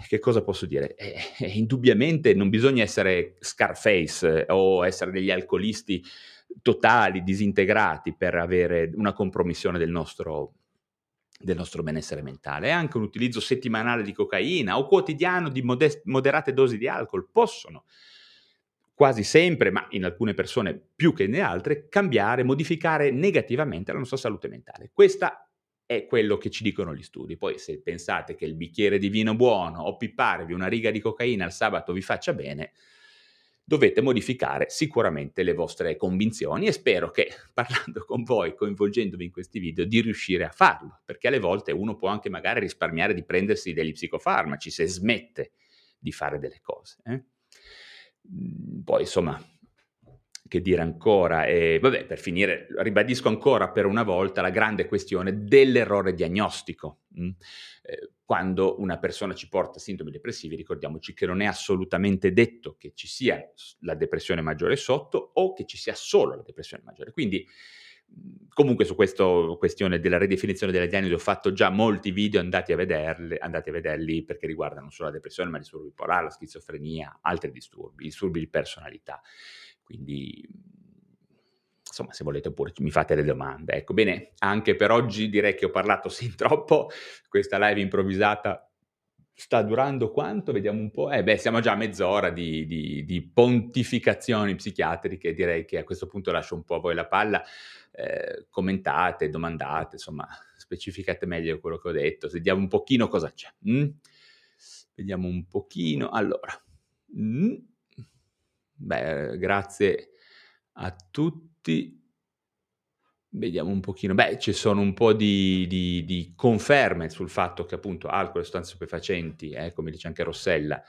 Che cosa posso dire? Eh, eh, indubbiamente non bisogna essere Scarface eh, o essere degli alcolisti totali, disintegrati per avere una compromissione del nostro del nostro benessere mentale. E anche un utilizzo settimanale di cocaina o quotidiano di modest- moderate dosi di alcol possono quasi sempre, ma in alcune persone più che in altre, cambiare, modificare negativamente la nostra salute mentale. Questa è quello che ci dicono gli studi. Poi se pensate che il bicchiere di vino buono o pipparvi una riga di cocaina al sabato vi faccia bene, dovete modificare sicuramente le vostre convinzioni, e spero che parlando con voi, coinvolgendovi in questi video, di riuscire a farlo, perché alle volte uno può anche magari risparmiare di prendersi degli psicofarmaci se smette di fare delle cose. Eh? Poi insomma, che dire ancora, e vabbè, per finire ribadisco ancora per una volta la grande questione dell'errore diagnostico. Quando una persona ci porta sintomi depressivi, ricordiamoci che non è assolutamente detto che ci sia la depressione maggiore sotto o che ci sia solo la depressione maggiore, quindi comunque su questa questione della ridefinizione della diagnosi ho fatto già molti video, andate a vederli, andate a vederli perché riguardano non solo la depressione ma il disturbo bipolare, la schizofrenia, altri disturbi, disturbi di personalità. Quindi, insomma, se volete pure mi fate le domande. Ecco, bene, anche per oggi direi che ho parlato sin troppo. Questa live improvvisata sta durando quanto? Vediamo un po'. Eh beh, siamo già a mezz'ora di, di, di pontificazioni psichiatriche. Direi che a questo punto lascio un po' a voi la palla. Eh, commentate, domandate, insomma, specificate meglio quello che ho detto. Vediamo un pochino cosa c'è. Mm? Vediamo un pochino. Allora... Mm. Beh, grazie a tutti. Vediamo un pochino. Beh, ci sono un po' di, di, di conferme sul fatto che appunto alcol e sostanze stupefacenti, eh, come dice anche Rossella,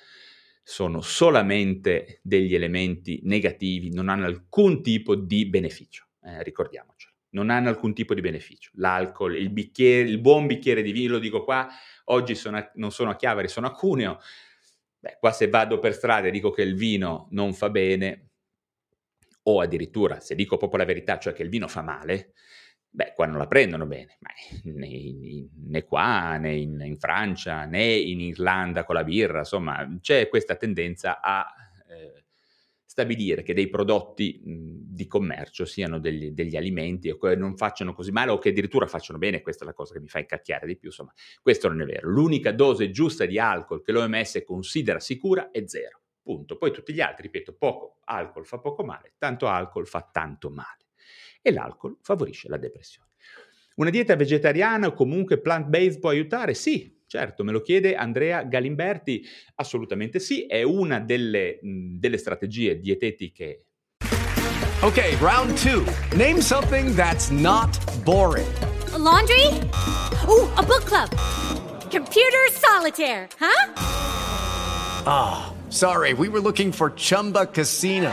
sono solamente degli elementi negativi, non hanno alcun tipo di beneficio, eh, ricordiamocelo. Non hanno alcun tipo di beneficio. L'alcol, il bicchiere, il buon bicchiere di vino, lo dico qua, oggi sono a, non sono a Chiavari, sono a Cuneo. Beh, qua se vado per strada e dico che il vino non fa bene, o addirittura se dico proprio la verità, cioè che il vino fa male, beh, qua non la prendono bene, ma né, né qua, né in, in Francia, né in Irlanda con la birra, insomma, c'è questa tendenza a eh, stabilire che dei prodotti mh, di commercio siano degli, degli alimenti o che non facciano così male o che addirittura facciano bene. Questa è la cosa che mi fa incacchiare di più, insomma, questo non è vero. L'unica dose giusta di alcol che l'O M S considera sicura è zero, punto. Poi tutti gli altri, ripeto, poco alcol fa poco male, tanto alcol fa tanto male, e l'alcol favorisce la depressione. Una dieta vegetariana o comunque plant-based può aiutare? Sì, certo, me lo chiede Andrea Galimberti, assolutamente sì, è una delle, mh, delle strategie dietetiche. Ok, round two. Name something that's not boring. A laundry? Ooh, a book club. Computer solitaire, huh? Ah, oh, sorry, we were looking for Chumba Casino.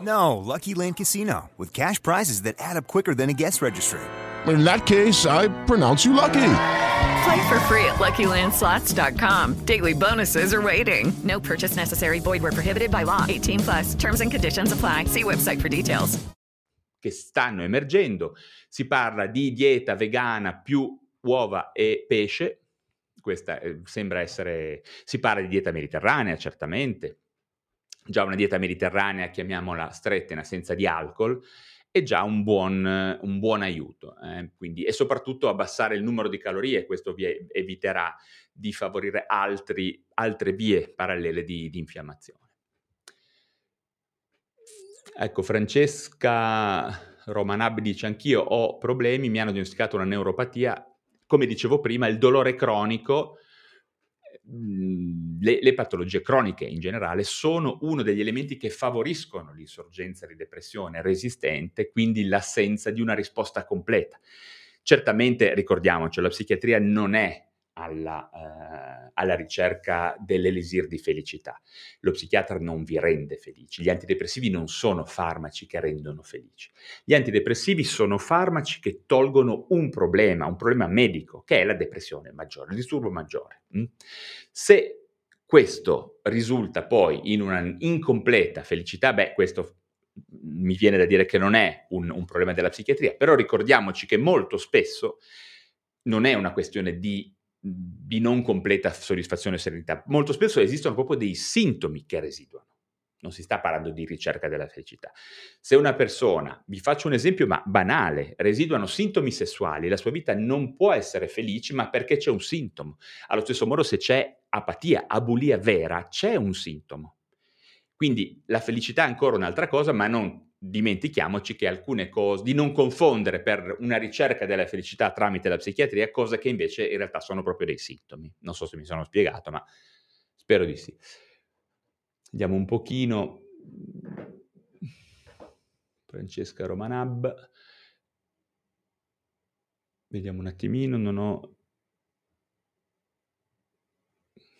No, Lucky Land Casino, with cash prizes that add up quicker than a guest registry. In that case, I pronounce you lucky. Play for free at Lucky Land Slots dot com. Daily bonuses are waiting. No purchase necessary. Void where prohibited by law. eighteen plus. Terms and conditions apply. See website for details. Che stanno emergendo. Si parla di dieta vegana più uova e pesce. Questa eh, sembra essere... Si parla di dieta mediterranea, certamente. Già una dieta mediterranea, chiamiamola stretta, in assenza di alcol, è già un buon, un buon aiuto. Eh? Quindi, e soprattutto abbassare il numero di calorie, questo vi eviterà di favorire altri, altre vie parallele di, di infiammazione. Ecco, Francesca Romanab dice, anch'io ho problemi, mi hanno diagnosticato una neuropatia, come dicevo prima, il dolore cronico. Le, le patologie croniche in generale sono uno degli elementi che favoriscono l'insorgenza di depressione resistente, quindi l'assenza di una risposta completa. Certamente, ricordiamoci, la psichiatria non è alla, eh, alla ricerca dell'elisir di felicità. Lo psichiatra non vi rende felici. Gli antidepressivi non sono farmaci che rendono felici. Gli antidepressivi sono farmaci che tolgono un problema, un problema medico, che è la depressione maggiore, il disturbo maggiore. Se questo risulta poi in una incompleta felicità, beh, questo mi viene da dire che non è un, un problema della psichiatria, però ricordiamoci che molto spesso non è una questione di di non completa soddisfazione e serenità. Molto spesso esistono proprio dei sintomi che residuano. Non si sta parlando di ricerca della felicità. Se una persona, vi faccio un esempio ma banale, residuano sintomi sessuali, la sua vita non può essere felice, ma perché c'è un sintomo. Allo stesso modo, se c'è apatia, abulia vera, c'è un sintomo. Quindi la felicità è ancora un'altra cosa, ma non dimentichiamoci che alcune cose, di non confondere per una ricerca della felicità tramite la psichiatria, cosa che invece in realtà sono proprio dei sintomi. Non so se mi sono spiegato, ma spero di sì. Vediamo un pochino. Francesca Romanab. Vediamo un attimino, non ho...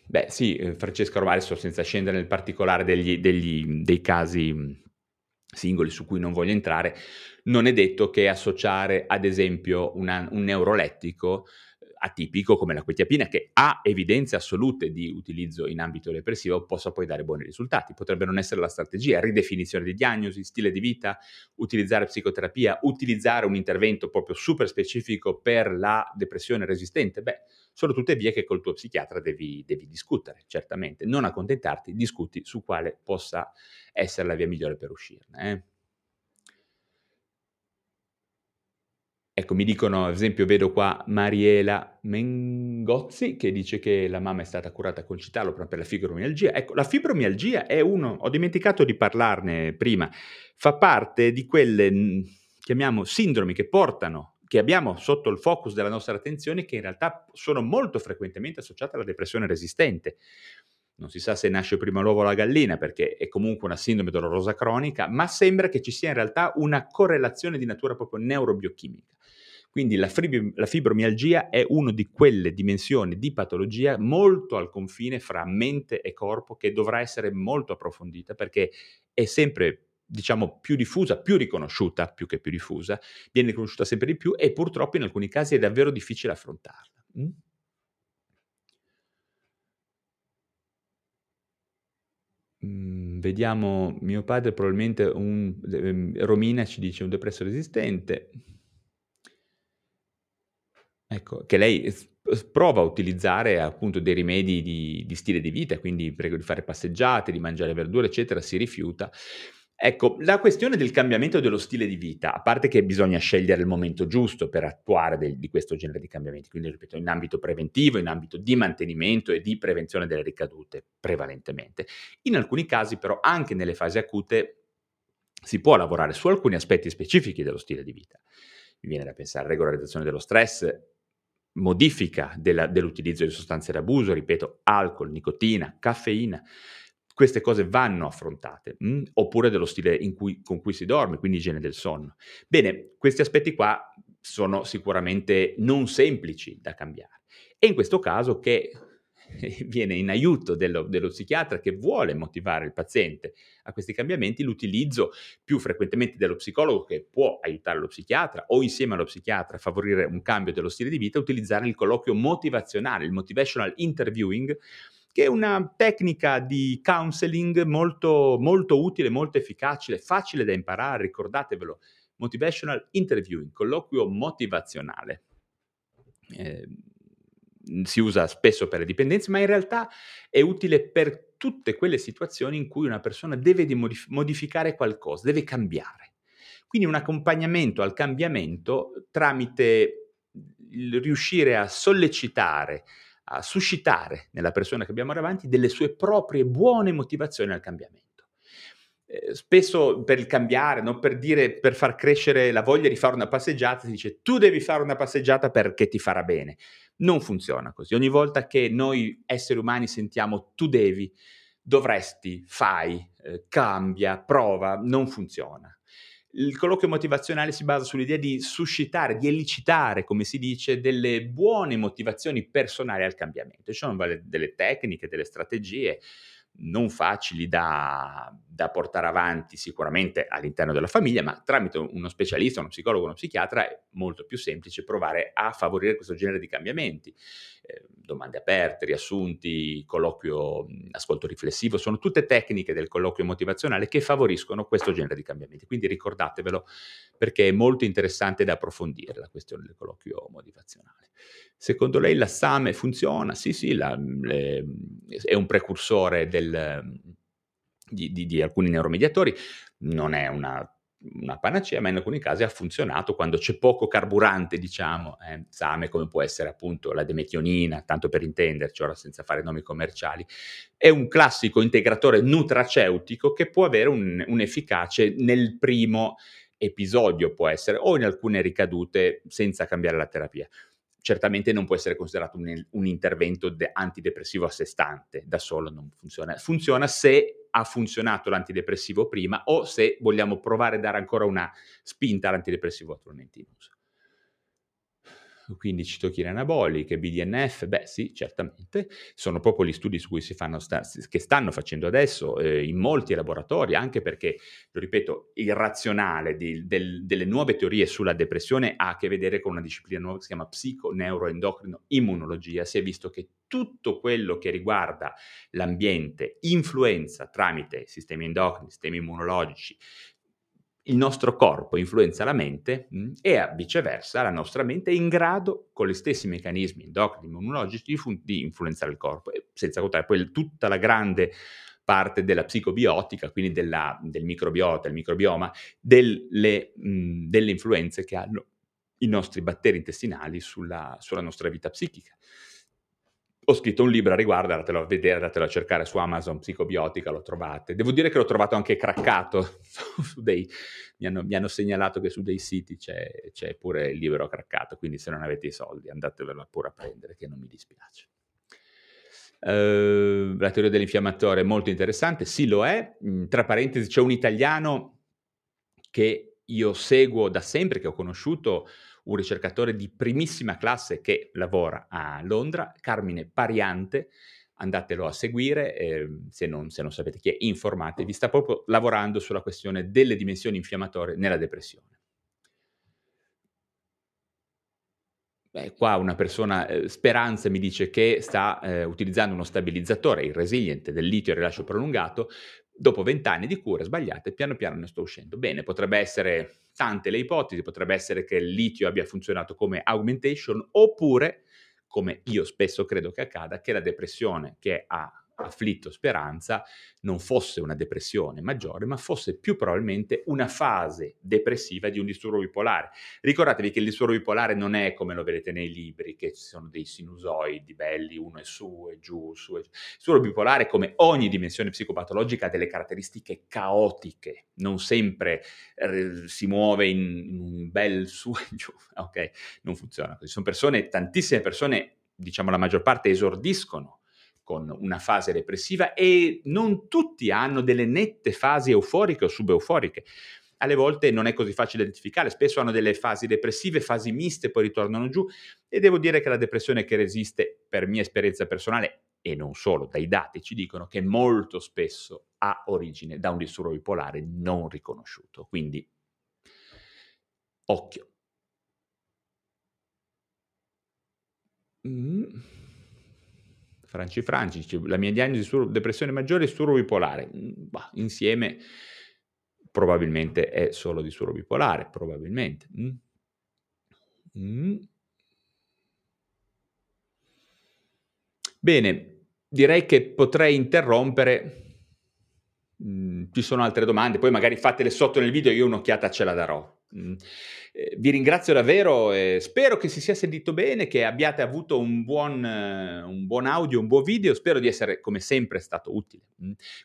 Beh sì, Francesca Romanab, adesso senza scendere nel particolare degli, degli, dei casi singoli su cui non voglio entrare, non è detto che associare ad esempio una, un neurolettico atipico come la quetiapina, che ha evidenze assolute di utilizzo in ambito depressivo, possa poi dare buoni risultati. Potrebbe non essere la strategia, ridefinizione di diagnosi, stile di vita, utilizzare psicoterapia, utilizzare un intervento proprio super specifico per la depressione resistente. Beh, sono tutte vie che col tuo psichiatra devi, devi discutere, certamente. Non accontentarti, discuti su quale possa essere la via migliore per uscirne, eh. Ecco, mi dicono, ad esempio, vedo qua Mariela Mengozzi che dice che la mamma è stata curata con citalopram per la fibromialgia. Ecco, la fibromialgia è uno, ho dimenticato di parlarne prima, fa parte di quelle, chiamiamo, sindromi che portano, che abbiamo sotto il focus della nostra attenzione, che in realtà sono molto frequentemente associate alla depressione resistente. Non si sa se nasce prima l'uovo o la gallina, perché è comunque una sindrome dolorosa cronica, ma sembra che ci sia in realtà una correlazione di natura proprio neurobiochimica. Quindi la, fibri- la fibromialgia è una di quelle dimensioni di patologia molto al confine fra mente e corpo, che dovrà essere molto approfondita, perché è sempre, diciamo, più diffusa, più riconosciuta, più che più diffusa, viene riconosciuta sempre di più e purtroppo in alcuni casi è davvero difficile affrontarla. Mm? Vediamo, mio padre probabilmente un eh, Romina ci dice un depresso resistente, ecco, che lei s- prova a utilizzare appunto dei rimedi di, di stile di vita, quindi prego di fare passeggiate, di mangiare verdure eccetera, si rifiuta. Ecco, la questione del cambiamento dello stile di vita, a parte che bisogna scegliere il momento giusto per attuare del, di questo genere di cambiamenti, quindi ripeto, in ambito preventivo, in ambito di mantenimento e di prevenzione delle ricadute prevalentemente. In alcuni casi però, anche nelle fasi acute, si può lavorare su alcuni aspetti specifici dello stile di vita. Mi viene da pensare regolarizzazione dello stress, modifica della, dell'utilizzo di sostanze d'abuso, ripeto, alcol, nicotina, caffeina. Queste cose vanno affrontate, mh? oppure dello stile in cui, con cui si dorme, quindi igiene del sonno. Bene, questi aspetti qua sono sicuramente non semplici da cambiare. E in questo caso che viene in aiuto dello, dello psichiatra che vuole motivare il paziente a questi cambiamenti, l'utilizzo più frequentemente dello psicologo che può aiutare lo psichiatra o insieme allo psichiatra a favorire un cambio dello stile di vita, utilizzare il colloquio motivazionale, il motivational interviewing, che è una tecnica di counseling molto, molto utile, molto efficace, facile da imparare, ricordatevelo. Motivational interviewing, colloquio motivazionale. Eh, si usa spesso per le dipendenze, ma in realtà è utile per tutte quelle situazioni in cui una persona deve modif- modificare qualcosa, deve cambiare. Quindi un accompagnamento al cambiamento tramite il riuscire a sollecitare, a suscitare nella persona che abbiamo davanti delle sue proprie buone motivazioni al cambiamento. Eh, spesso per il cambiare, no? per dire, per far crescere la voglia di fare una passeggiata, si dice tu devi fare una passeggiata perché ti farà bene. Non funziona così. Ogni volta che noi esseri umani sentiamo tu devi, dovresti, fai, eh, cambia, prova, non funziona. Il colloquio motivazionale si basa sull'idea di suscitare, di elicitare, come si dice, delle buone motivazioni personali al cambiamento. Ci sono delle tecniche, delle strategie non facili da, da portare avanti sicuramente all'interno della famiglia, ma tramite uno specialista, uno psicologo, uno psichiatra è molto più semplice provare a favorire questo genere di cambiamenti. eh, domande aperte, riassunti, colloquio, ascolto riflessivo, sono tutte tecniche del colloquio motivazionale che favoriscono questo genere di cambiamenti. Quindi ricordatevelo, perché è molto interessante da approfondire la questione del colloquio motivazionale. Secondo lei l'assame funziona? Sì, sì, la, le, è un precursore del, di, di, di alcuni neuromediatori, non è una... una panacea, ma in alcuni casi ha funzionato quando c'è poco carburante, diciamo, eh, same, come può essere appunto la demetionina, tanto per intenderci, ora senza fare nomi commerciali. È un classico integratore nutraceutico che può avere un, un efficace nel primo episodio, può essere, o in alcune ricadute senza cambiare la terapia. Certamente non può essere considerato un, un intervento de- antidepressivo a sé stante, da solo non funziona. Funziona se ha funzionato l'antidepressivo prima o se vogliamo provare a dare ancora una spinta all'antidepressivo attualmente in uso. Quindi citochine anaboliche, B D N F, beh sì, certamente, sono proprio gli studi su cui si fanno sta- che stanno facendo adesso eh, in molti laboratori, anche perché, lo ripeto, il razionale di, del, delle nuove teorie sulla depressione ha a che vedere con una disciplina nuova che si chiama psico-neuroendocrino-immunologia. Si è visto che tutto quello che riguarda l'ambiente influenza tramite sistemi endocrini, sistemi immunologici, il nostro corpo influenza la mente mh, e viceversa la nostra mente è in grado, con gli stessi meccanismi endocrini immunologici, di, fun- di influenzare il corpo, e senza contare poi tutta la grande parte della psicobiotica, quindi della, del microbiota, il microbioma, delle, mh, delle influenze che hanno i nostri batteri intestinali sulla, sulla nostra vita psichica. Ho scritto un libro a riguardo, andatelo a vedere, andatelo a cercare su Amazon, Psicobiotica, lo trovate. Devo dire che l'ho trovato anche craccato, su dei, mi, hanno, mi hanno segnalato che su dei siti c'è, c'è pure il libro craccato, quindi se non avete i soldi andatevelo pure a prendere, che non mi dispiace. Uh, la teoria dell'infiammatore è molto interessante, sì lo è, tra parentesi c'è un italiano che io seguo da sempre, che ho conosciuto, un ricercatore di primissima classe che lavora a Londra, Carmine Pariante, andatelo a seguire, eh, se, non, se non sapete chi è, informatevi, sta proprio lavorando sulla questione delle dimensioni infiammatorie nella depressione. Beh, qua una persona, eh, Speranza, mi dice che sta eh, utilizzando uno stabilizzatore, il Resilient, del litio a rilascio prolungato, dopo vent'anni di cure sbagliate, piano piano ne sto uscendo. Bene, potrebbe essere tante le ipotesi, potrebbe essere che il litio abbia funzionato come augmentation, oppure, come io spesso credo che accada, che la depressione che ha afflitto Speranza non fosse una depressione maggiore, ma fosse più probabilmente una fase depressiva di un disturbo bipolare. Ricordatevi che il disturbo bipolare non è come lo vedete nei libri, che ci sono dei sinusoidi belli, uno è su e giù, su e giù. Il disturbo bipolare, come ogni dimensione psicopatologica, ha delle caratteristiche caotiche, non sempre eh, si muove in un bel su e giù, ok? Non funziona così. Sono persone, tantissime persone, diciamo la maggior parte, esordiscono con una fase depressiva e non tutti hanno delle nette fasi euforiche o subeuforiche. Alle volte non è così facile identificare, spesso hanno delle fasi depressive, fasi miste, poi ritornano giù, e devo dire che la depressione che resiste, per mia esperienza personale, e non solo, dai dati ci dicono che molto spesso ha origine da un disturbo bipolare non riconosciuto, quindi occhio. Mm. Franci Franci, la mia diagnosi su depressione maggiore è disturbo bipolare. Bah, insieme probabilmente è solo disturbo bipolare, probabilmente. Mm. Mm. Bene, direi che potrei interrompere. Mm, ci sono altre domande, poi magari fatele sotto nel video, io un'occhiata ce la darò. Vi ringrazio davvero e spero che si sia sentito bene, che abbiate avuto un buon, un buon audio, un buon video, spero di essere come sempre stato utile,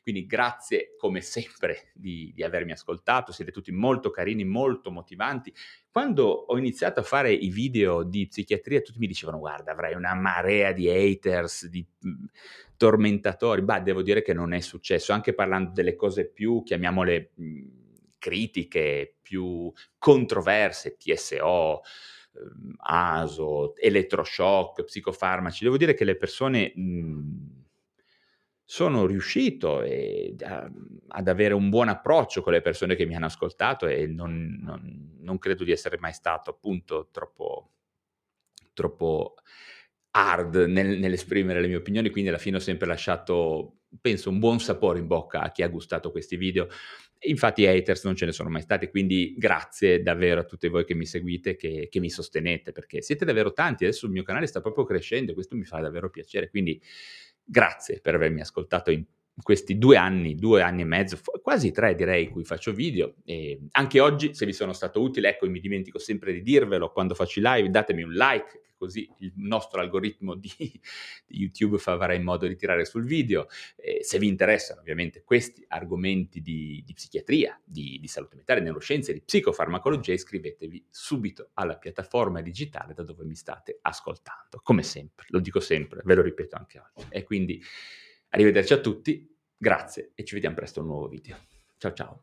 quindi grazie come sempre di, di avermi ascoltato, siete tutti molto carini, molto motivanti. Quando ho iniziato a fare i video di psichiatria tutti mi dicevano guarda avrai una marea di haters, di tormentatori, bah devo dire che non è successo, anche parlando delle cose più, chiamiamole, critiche più controverse, T S O, A S O, elettroshock, psicofarmaci, devo dire che le persone mh, sono riuscito e, a, ad avere un buon approccio con le persone che mi hanno ascoltato e non, non, non credo di essere mai stato appunto troppo, troppo hard nel, nell'esprimere le mie opinioni, quindi alla fine ho sempre lasciato, penso, un buon sapore in bocca a chi ha gustato questi video. Infatti haters non ce ne sono mai stati, quindi grazie davvero a tutti voi che mi seguite, che, che mi sostenete, perché siete davvero tanti. Adesso il mio canale sta proprio crescendo, questo mi fa davvero piacere, quindi grazie per avermi ascoltato in questi due anni, due anni e mezzo, quasi tre direi, in cui faccio video. E anche oggi, se vi sono stato utile, ecco, mi dimentico sempre di dirvelo quando faccio i live, datemi un like, così il nostro algoritmo di, di YouTube farà in modo di tirare sul video. Eh, se vi interessano ovviamente questi argomenti di, di psichiatria, di, di salute mentale, neuroscienze, di psicofarmacologia, iscrivetevi subito alla piattaforma digitale da dove mi state ascoltando. Come sempre, lo dico sempre, ve lo ripeto anche oggi. E quindi arrivederci a tutti, grazie e ci vediamo presto a un nuovo video. Ciao ciao.